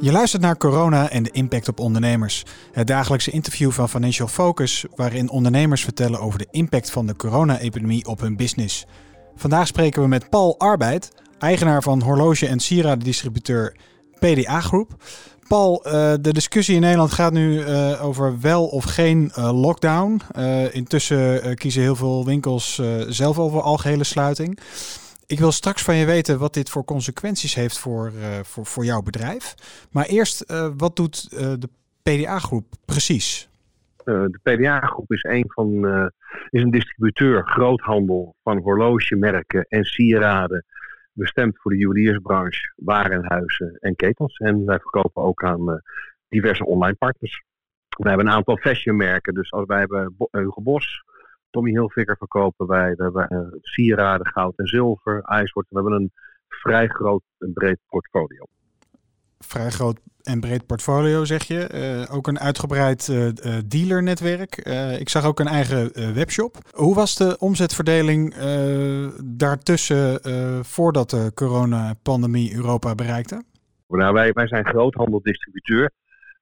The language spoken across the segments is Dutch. Je luistert naar Corona en de impact op ondernemers. Het dagelijkse interview van Financial Focus, waarin ondernemers vertellen over de impact van de corona-epidemie op hun business. Vandaag spreken we met Paul Arbeid, eigenaar van horloge- en sieradendistributeur PDA Groep. Paul, de discussie in Nederland gaat nu over wel of geen lockdown. Intussen kiezen heel veel winkels zelf over algehele sluiting. Ik wil straks van je weten wat dit voor consequenties heeft voor jouw bedrijf. Maar eerst, wat doet de PDA Groep precies? De PDA Groep is een distributeur, groothandel van horlogemerken en sieraden. Bestemd voor de juweliersbranche, warenhuizen en ketens. En wij verkopen ook aan diverse online partners. We hebben een aantal fashionmerken. Dus als wij hebben Hugo Boss, Tommy Hilfiger verkopen wij. We hebben sieraden, goud en zilver, ijswort. We hebben een vrij groot en breed portfolio. Vrij groot en breed portfolio, zeg je. Ook een uitgebreid dealernetwerk. Ik zag ook een eigen webshop. Hoe was de omzetverdeling daartussen voordat de coronapandemie Europa bereikte? Nou, wij zijn groothandeldistributeur.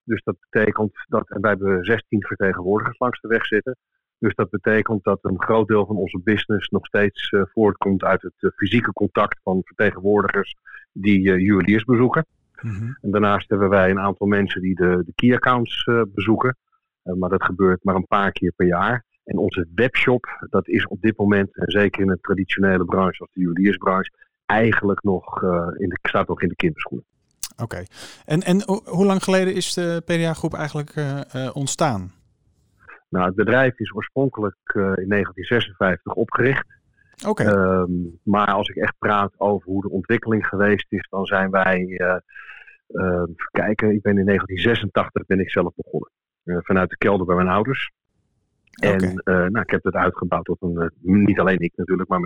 Dus dat betekent dat wij hebben 16 vertegenwoordigers langs de weg zitten. Dus dat betekent dat een groot deel van onze business nog steeds voortkomt uit het fysieke contact van vertegenwoordigers die juweliers bezoeken. Mm-hmm. En daarnaast hebben wij een aantal mensen die de key accounts bezoeken. Maar dat gebeurt maar een paar keer per jaar. En onze webshop, dat is op dit moment, en zeker in een traditionele branche als de juweliersbranche, eigenlijk nog staat nog in de kinderschoenen. Oké. En hoe lang geleden is de PDA Groep eigenlijk ontstaan? Nou, het bedrijf is oorspronkelijk in 1956 opgericht. Okay. Maar als ik echt praat over hoe de ontwikkeling geweest is, dan zijn wij, ik ben in 1986 zelf begonnen. Vanuit de kelder bij mijn ouders. Okay. En ik heb het uitgebouwd tot een, niet alleen ik natuurlijk, maar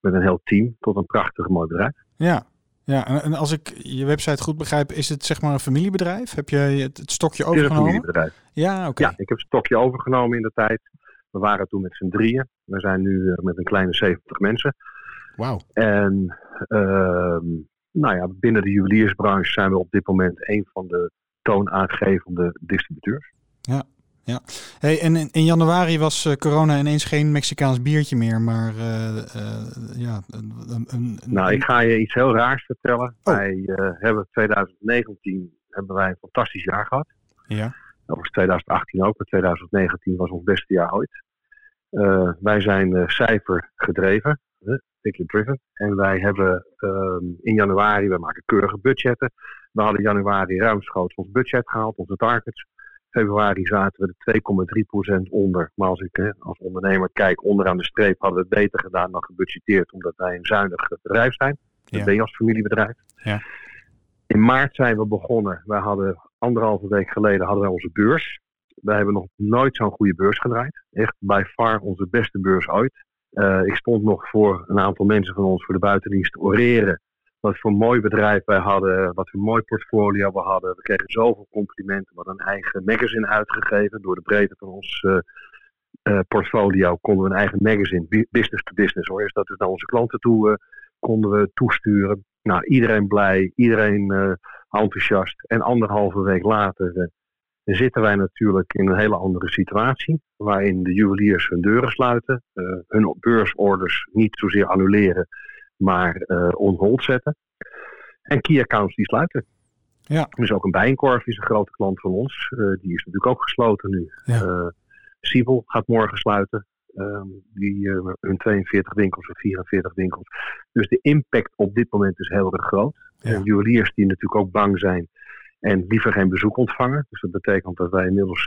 met een heel team, tot een prachtig mooi bedrijf. Ja. Ja, en als ik je website goed begrijp, is het zeg maar een familiebedrijf? Heb je het stokje overgenomen? Het is een familiebedrijf. Ja, oké. Ja, ik heb het stokje overgenomen in de tijd. We waren toen met z'n drieën. We zijn nu met een kleine 70 mensen. Wauw. En binnen de juweliersbranche zijn we op dit moment een van de toonaangevende distributeurs. Ja, ja. Hey, en in januari was corona ineens geen Mexicaans biertje meer, maar Nou, ik ga je iets heel raars vertellen. Oh. Wij hebben 2019 wij een fantastisch jaar gehad. Ja. Dat was 2018 ook, maar 2019 was ons beste jaar ooit. Wij zijn cijfergedreven, ticket-driven. En wij hebben in januari, wij maken keurige budgetten. We hadden januari ruimschoots ons budget gehaald, onze targets. Februari zaten we er 2,3% onder. Maar als ik als ondernemer kijk, onderaan de streep hadden we het beter gedaan dan gebudgeteerd. Omdat wij een zuinig bedrijf zijn. Dat ben je als familiebedrijf. Ja. In maart zijn we begonnen. Wij hadden anderhalve week geleden onze beurs. Wij hebben nog nooit zo'n goede beurs gedraaid. Echt by far onze beste beurs ooit. Ik stond nog voor een aantal mensen van ons voor de buitendienst te oreren. Wat voor mooi bedrijf wij hadden. Wat voor mooi portfolio we hadden. We kregen zoveel complimenten. We hadden een eigen magazine uitgegeven. Door de breedte van ons portfolio konden we een eigen magazine, business to business hoor. Dus dat is naar onze klanten toe konden we toesturen. Nou, iedereen blij, iedereen enthousiast. En anderhalve week later zitten wij natuurlijk in een hele andere situatie. Waarin de juweliers hun deuren sluiten. Hun beursorders niet zozeer annuleren, maar on hold zetten. En key accounts die sluiten. Ja. Dus ook een Bijenkorf is een grote klant van ons. Die is natuurlijk ook gesloten nu. Ja. Siebel gaat morgen sluiten. Hun 42 winkels of 44 winkels. Dus de impact op dit moment is heel erg groot. Ja. En juweliers die natuurlijk ook bang zijn en liever geen bezoek ontvangen. Dus dat betekent dat wij inmiddels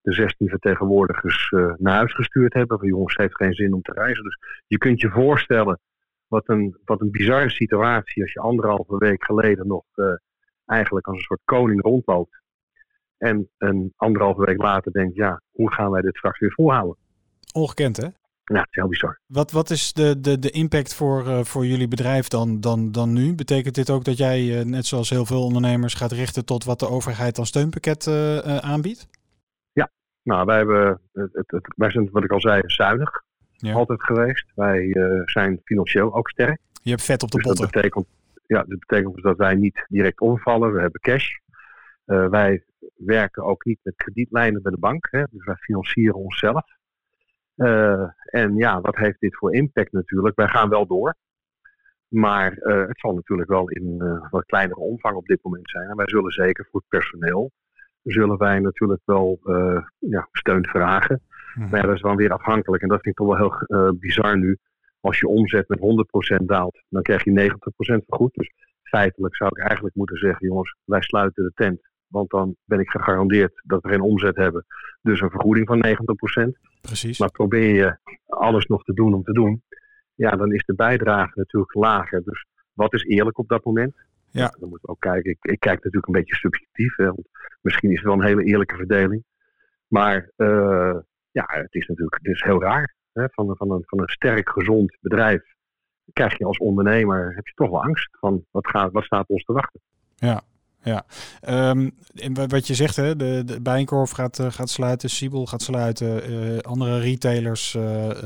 de 16 vertegenwoordigers naar huis gestuurd hebben. Van jongens, het heeft geen zin om te reizen. Dus je kunt je voorstellen wat een bizarre situatie als je anderhalve week geleden nog eigenlijk als een soort koning rondloopt. En een anderhalve week later denkt, ja, hoe gaan wij dit straks weer volhouden? Ongekend, hè? Ja, het is heel bizar. Wat is de impact voor jullie bedrijf dan nu? Betekent dit ook dat jij, net zoals heel veel ondernemers, gaat richten tot wat de overheid als steunpakket aanbiedt? Ja, nou, wij zijn, wat ik al zei, zuinig. Ja. Altijd geweest. Wij zijn financieel ook sterk. Je hebt vet op de botten. Dat betekent dus dat wij niet direct omvallen. We hebben cash. Wij werken ook niet met kredietlijnen bij de bank. Hè, dus wij financieren onszelf. En wat heeft dit voor impact natuurlijk? Wij gaan wel door. Maar het zal natuurlijk wel in wat kleinere omvang op dit moment zijn. En wij zullen zeker voor het personeel natuurlijk wel steun vragen. Ja. Maar dat is dan weer afhankelijk. En dat vind ik toch wel heel bizar nu. Als je omzet met 100% daalt, dan krijg je 90% vergoed. Dus feitelijk zou ik eigenlijk moeten zeggen, jongens, wij sluiten de tent. Want dan ben ik gegarandeerd dat we geen omzet hebben. Dus een vergoeding van 90%. Precies. Maar probeer je alles nog te doen om te doen. Ja, dan is de bijdrage natuurlijk lager. Dus wat is eerlijk op dat moment? Ja. Dan moeten we ook kijken. Ik kijk natuurlijk een beetje subjectief. Hè, want misschien is het wel een hele eerlijke verdeling. Maar het is natuurlijk heel raar. Hè, van een sterk, gezond bedrijf krijg je als ondernemer, heb je toch wel angst van wat staat ons te wachten. Ja. Ja, wat je zegt, hè, de Bijenkorf gaat sluiten, Siebel gaat sluiten, andere retailers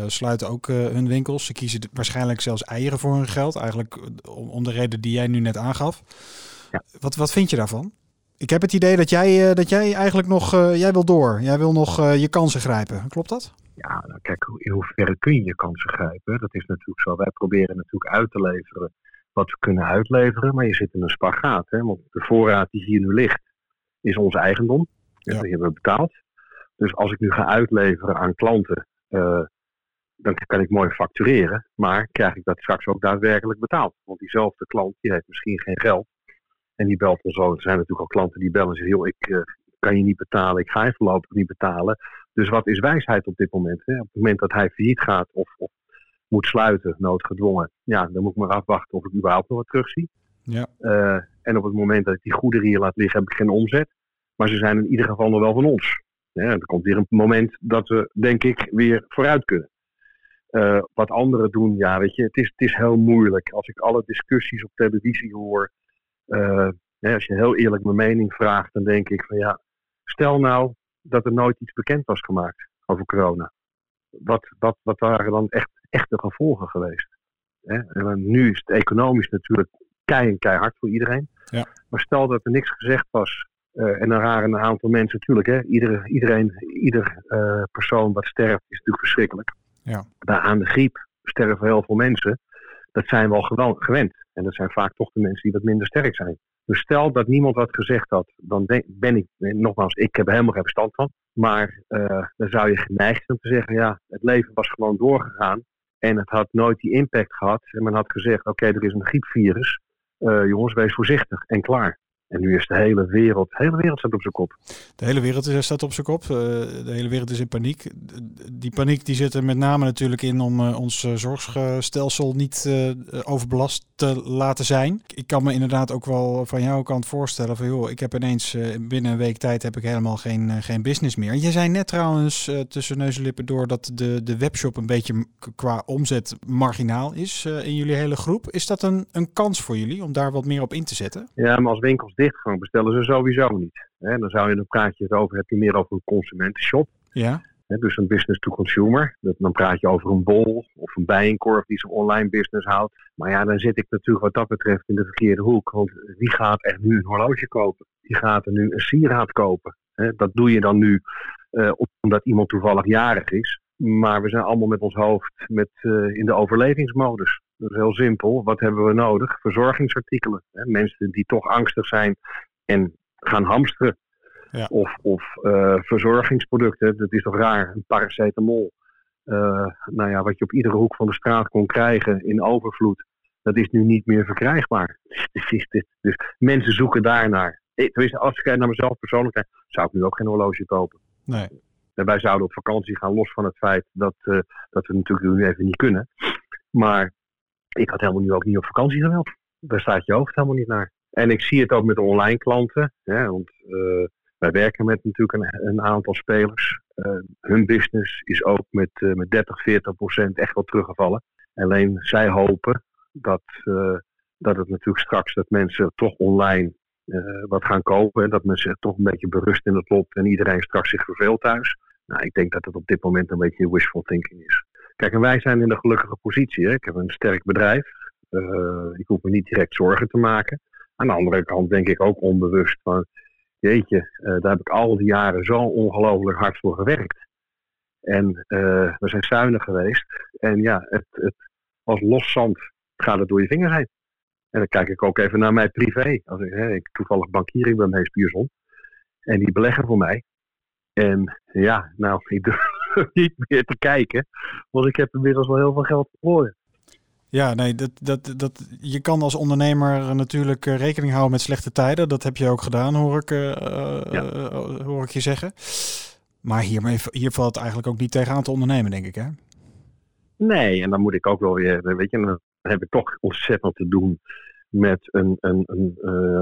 sluiten ook hun winkels. Ze kiezen waarschijnlijk zelfs eieren voor hun geld, eigenlijk om de reden die jij nu net aangaf. Ja. Wat vind je daarvan? Ik heb het idee dat jij eigenlijk nog, jij wil door, jij wil nog je kansen grijpen. Klopt dat? Ja, nou kijk, in hoeverre kun je kansen grijpen? Dat is natuurlijk zo. Wij proberen natuurlijk uit te leveren wat we kunnen uitleveren, maar je zit in een spagaat. Hè? Want de voorraad die hier nu ligt, is ons eigendom. Ja. Die hebben we betaald. Dus als ik nu ga uitleveren aan klanten, dan kan ik mooi factureren. Maar krijg ik dat straks ook daadwerkelijk betaald? Want diezelfde klant, die heeft misschien geen geld. En die belt ons zo. Er zijn natuurlijk ook klanten die bellen en zeggen, joh, ik kan je niet betalen, ik ga je voorlopig niet betalen. Dus wat is wijsheid op dit moment? Hè? Op het moment dat hij failliet gaat of moet sluiten, noodgedwongen. Ja, dan moet ik maar afwachten of ik überhaupt nog wat terugzie. Ja. En op het moment dat ik die goederen hier laat liggen, heb ik geen omzet. Maar ze zijn in ieder geval nog wel van ons. Ja, er komt weer een moment dat we, denk ik, weer vooruit kunnen. Wat anderen doen, ja, weet je, het is heel moeilijk. Als ik alle discussies op televisie hoor, als je heel eerlijk mijn mening vraagt, dan denk ik van ja, stel nou dat er nooit iets bekend was gemaakt over corona. Wat waren dan echt de gevolgen geweest? Hè? En nu is het economisch natuurlijk keihard voor iedereen. Ja. Maar stel dat er niks gezegd was. En dan waren een aantal mensen natuurlijk. Hè, ieder persoon wat sterft is natuurlijk verschrikkelijk. Ja. Aan de griep sterven heel veel mensen. Dat zijn we al gewend. En dat zijn vaak toch de mensen die wat minder sterk zijn. Dus stel dat niemand wat gezegd had. Dan ben ik, nogmaals, ik heb er helemaal geen verstand van. Maar dan zou je geneigd zijn te zeggen, ja, het leven was gewoon doorgegaan. En het had nooit die impact gehad. En men had gezegd, oké, er is een griepvirus. Jongens, wees voorzichtig en klaar. En nu is de hele wereld staat op zijn kop. De hele wereld staat op zijn kop. De hele wereld is in paniek. Die paniek die zit er met name natuurlijk in om ons zorgstelsel niet overbelast te laten zijn. Ik kan me inderdaad ook wel van jouw kant voorstellen van joh, ik heb ineens binnen een week tijd heb ik helemaal geen business meer. Je zei net trouwens tussen neus en lippen door dat de webshop een beetje qua omzet marginaal is in jullie hele groep. Is dat een kans voor jullie om daar wat meer op in te zetten? Ja, maar als winkels dichtgang bestellen ze sowieso niet. He, dan zou je een praatje over, heb je meer over een consumentenshop. Ja. He, dus een business to consumer. Dan praat je over een Bol of een Bijenkorf die zijn online business houdt. Maar ja, dan zit ik natuurlijk wat dat betreft in de verkeerde hoek. Want wie gaat echt nu een horloge kopen? Wie gaat er nu een sieraad kopen? He, dat doe je dan nu omdat iemand toevallig jarig is. Maar we zijn allemaal met ons hoofd in de overlevingsmodus. Dat is heel simpel. Wat hebben we nodig? Verzorgingsartikelen. Hè? Mensen die toch angstig zijn en gaan hamsteren. Ja. Of verzorgingsproducten. Dat is toch raar? Een paracetamol. Wat je op iedere hoek van de straat kon krijgen in overvloed. Dat is nu niet meer verkrijgbaar. Dus mensen zoeken daarnaar. Als ik kijk naar mezelf persoonlijk, zou ik nu ook geen horloge kopen. Nee. En wij zouden op vakantie gaan, los van het feit dat we natuurlijk nu even niet kunnen. Maar ik had helemaal nu ook niet op vakantie gewild. Daar staat je hoofd helemaal niet naar. En ik zie het ook met online klanten. Hè, want wij werken met natuurlijk een aantal spelers. Hun business is ook met 30-40% echt wel teruggevallen. Alleen zij hopen dat het natuurlijk straks dat mensen toch online wat gaan kopen. En dat men zich toch een beetje berust in het lot en iedereen straks zich verveelt thuis. Nou, ik denk dat het op dit moment een beetje wishful thinking is. Kijk, en wij zijn in een gelukkige positie. Hè? Ik heb een sterk bedrijf. Ik hoef me niet direct zorgen te maken. Aan de andere kant denk ik ook onbewust van jeetje, daar heb ik al die jaren zo ongelooflijk hard voor gewerkt. En we zijn zuinig geweest. En ja, het als los zand gaat het door je vingers heen. En dan kijk ik ook even naar mij privé. Als ik toevallig bankier bij MeesPierson. En die beleggen voor mij. En ja, nou, ik durf niet meer te kijken. Want ik heb inmiddels wel heel veel geld verloren. Ja, nee, je kan als ondernemer natuurlijk rekening houden met slechte tijden. Dat heb je ook gedaan, hoor ik je zeggen. Maar hier valt het eigenlijk ook niet tegenaan te ondernemen, denk ik, hè? Nee, en dan moet ik ook wel weer, weet je, dan heb ik toch ontzettend te doen met een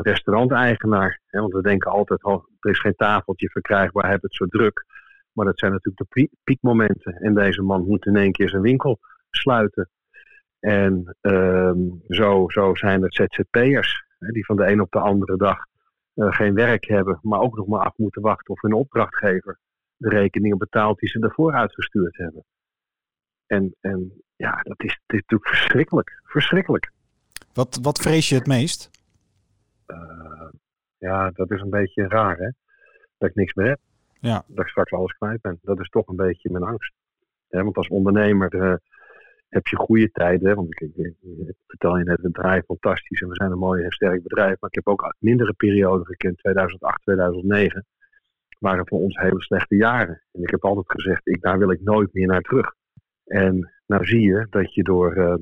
restauranteigenaar. Hè? Want we denken altijd, er is geen tafeltje verkrijgbaar, heb het zo druk. Maar dat zijn natuurlijk de piekmomenten. En deze man moet in één keer zijn winkel sluiten. En zo zijn er ZZP'ers, hè, die van de een op de andere dag geen werk hebben, maar ook nog maar af moeten wachten of hun opdrachtgever de rekeningen betaalt die ze daarvoor uitgestuurd hebben. En ja, dat is natuurlijk verschrikkelijk. Verschrikkelijk. Wat vrees je het meest? Ja, dat is een beetje raar, hè? Dat ik niks meer heb. Ja. Dat ik straks alles kwijt ben. Dat is toch een beetje mijn angst. Hè, want als ondernemer heb je goede tijden. Hè? Want ik vertel je net, we draaien fantastisch en we zijn een mooi en sterk bedrijf. Maar ik heb ook mindere perioden gekend, 2008, 2009. Waren voor ons hele slechte jaren. En ik heb altijd gezegd, daar wil ik nooit meer naar terug. En nou zie je dat je door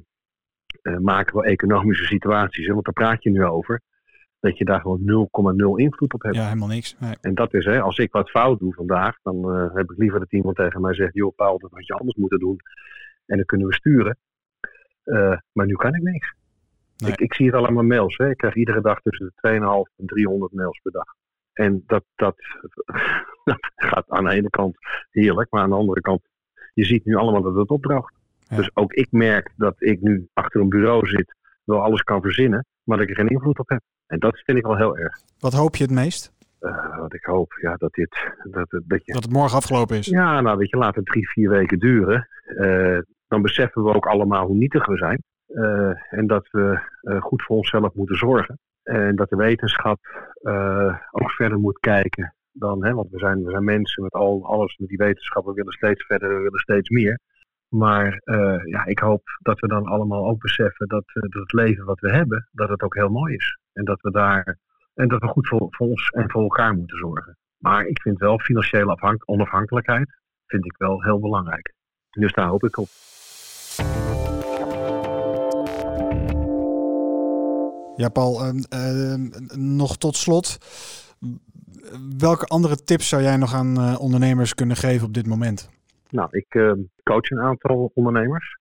macro-economische situaties, hè, want daar praat je nu over, dat je daar gewoon 0,0 invloed op hebt. Ja, helemaal niks. Nee. En dat is, hè, als ik wat fout doe vandaag, dan heb ik liever dat iemand tegen mij zegt, joh Paul, dat had je anders moeten doen. En dan kunnen we sturen. Maar nu kan ik niks. Nee. Ik zie het al aan mijn mails. Hè. Ik krijg iedere dag tussen de 2,5 en 300 mails per dag. En dat gaat aan de ene kant heerlijk, maar aan de andere kant, je ziet nu allemaal dat het opdracht. Ja. Dus ook ik merk dat ik nu achter een bureau zit, wel alles kan verzinnen, maar dat ik er geen invloed op heb. En dat vind ik wel heel erg. Wat hoop je het meest? Wat ik hoop, ja, dat het morgen afgelopen is. Ja, nou weet je, laat het 3-4 weken duren. Dan beseffen we ook allemaal hoe nietig we zijn. En dat we goed voor onszelf moeten zorgen. En dat de wetenschap ook verder moet kijken dan, hè, want we zijn mensen met alles met die wetenschappen, we willen steeds verder, we willen steeds meer. Maar ik hoop dat we dan allemaal ook beseffen dat het leven wat we hebben, dat het ook heel mooi is. En dat we goed voor ons en voor elkaar moeten zorgen. Maar ik vind wel financiële onafhankelijkheid vind ik wel heel belangrijk. Dus daar hoop ik op. Ja, Paul, nog tot slot. Welke andere tips zou jij nog aan ondernemers kunnen geven op dit moment? Nou, ik coach een aantal ondernemers.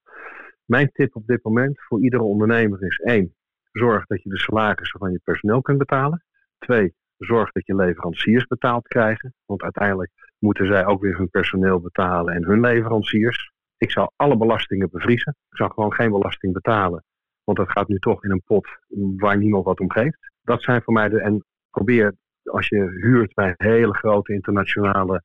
Mijn tip op dit moment voor iedere ondernemer is 1. Zorg dat je de salarissen van je personeel kunt betalen. 2. Zorg dat je leveranciers betaald krijgen. Want uiteindelijk moeten zij ook weer hun personeel betalen en hun leveranciers. Ik zou alle belastingen bevriezen. Ik zou gewoon geen belasting betalen. Want dat gaat nu toch in een pot waar niemand wat om geeft. Dat zijn voor mij en probeer, als je huurt bij hele grote internationale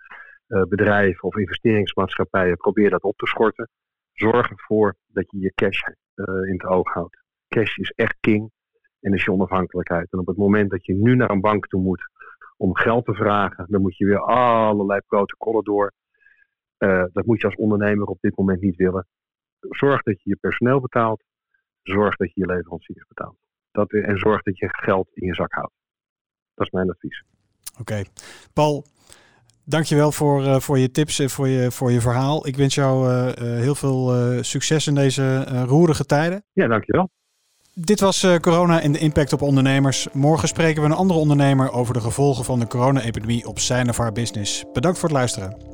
bedrijven of investeringsmaatschappijen, probeer dat op te schorten. Zorg ervoor dat je je cash in het oog houdt. Cash is echt king en is je onafhankelijkheid. En op het moment dat je nu naar een bank toe moet om geld te vragen, dan moet je weer allerlei protocollen door. Dat moet je als ondernemer op dit moment niet willen. Zorg dat je je personeel betaalt. Zorg dat je je leveranciers betaalt. En zorg dat je geld in je zak houdt. Dat is mijn advies. Oké. Paul, dankjewel voor je tips en voor je verhaal. Ik wens jou heel veel succes in deze roerige tijden. Ja, dankjewel. Dit was corona en de impact op ondernemers. Morgen spreken we een andere ondernemer over de gevolgen van de corona-epidemie op zijn of haar business. Bedankt voor het luisteren.